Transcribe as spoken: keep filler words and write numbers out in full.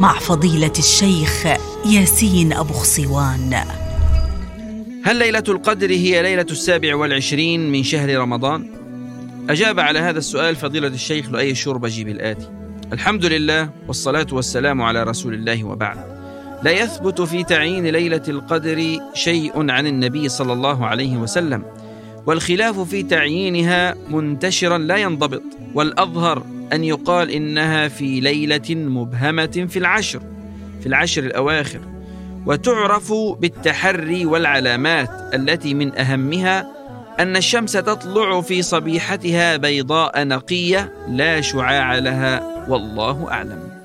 مع فضيلة الشيخ ياسين أبو خصيوان. هل ليلة القدر هي ليلة السابع والعشرين من شهر رمضان؟ أجاب على هذا السؤال فضيلة الشيخ لأي شوربجي بالآتي: الحمد لله والصلاة والسلام على رسول الله وبعد. لا يثبت في تعيين ليلة القدر شيء عن النبي صلى الله عليه وسلم، والخلاف في تعيينها منتشرا لا ينضبط، والأظهر أن يقال إنها في ليلة مبهمة في العشر في العشر الأواخر، وتعرف بالتحري والعلامات التي من أهمها أن الشمس تطلع في صبيحتها بيضاء نقية لا شعاع لها، والله أعلم.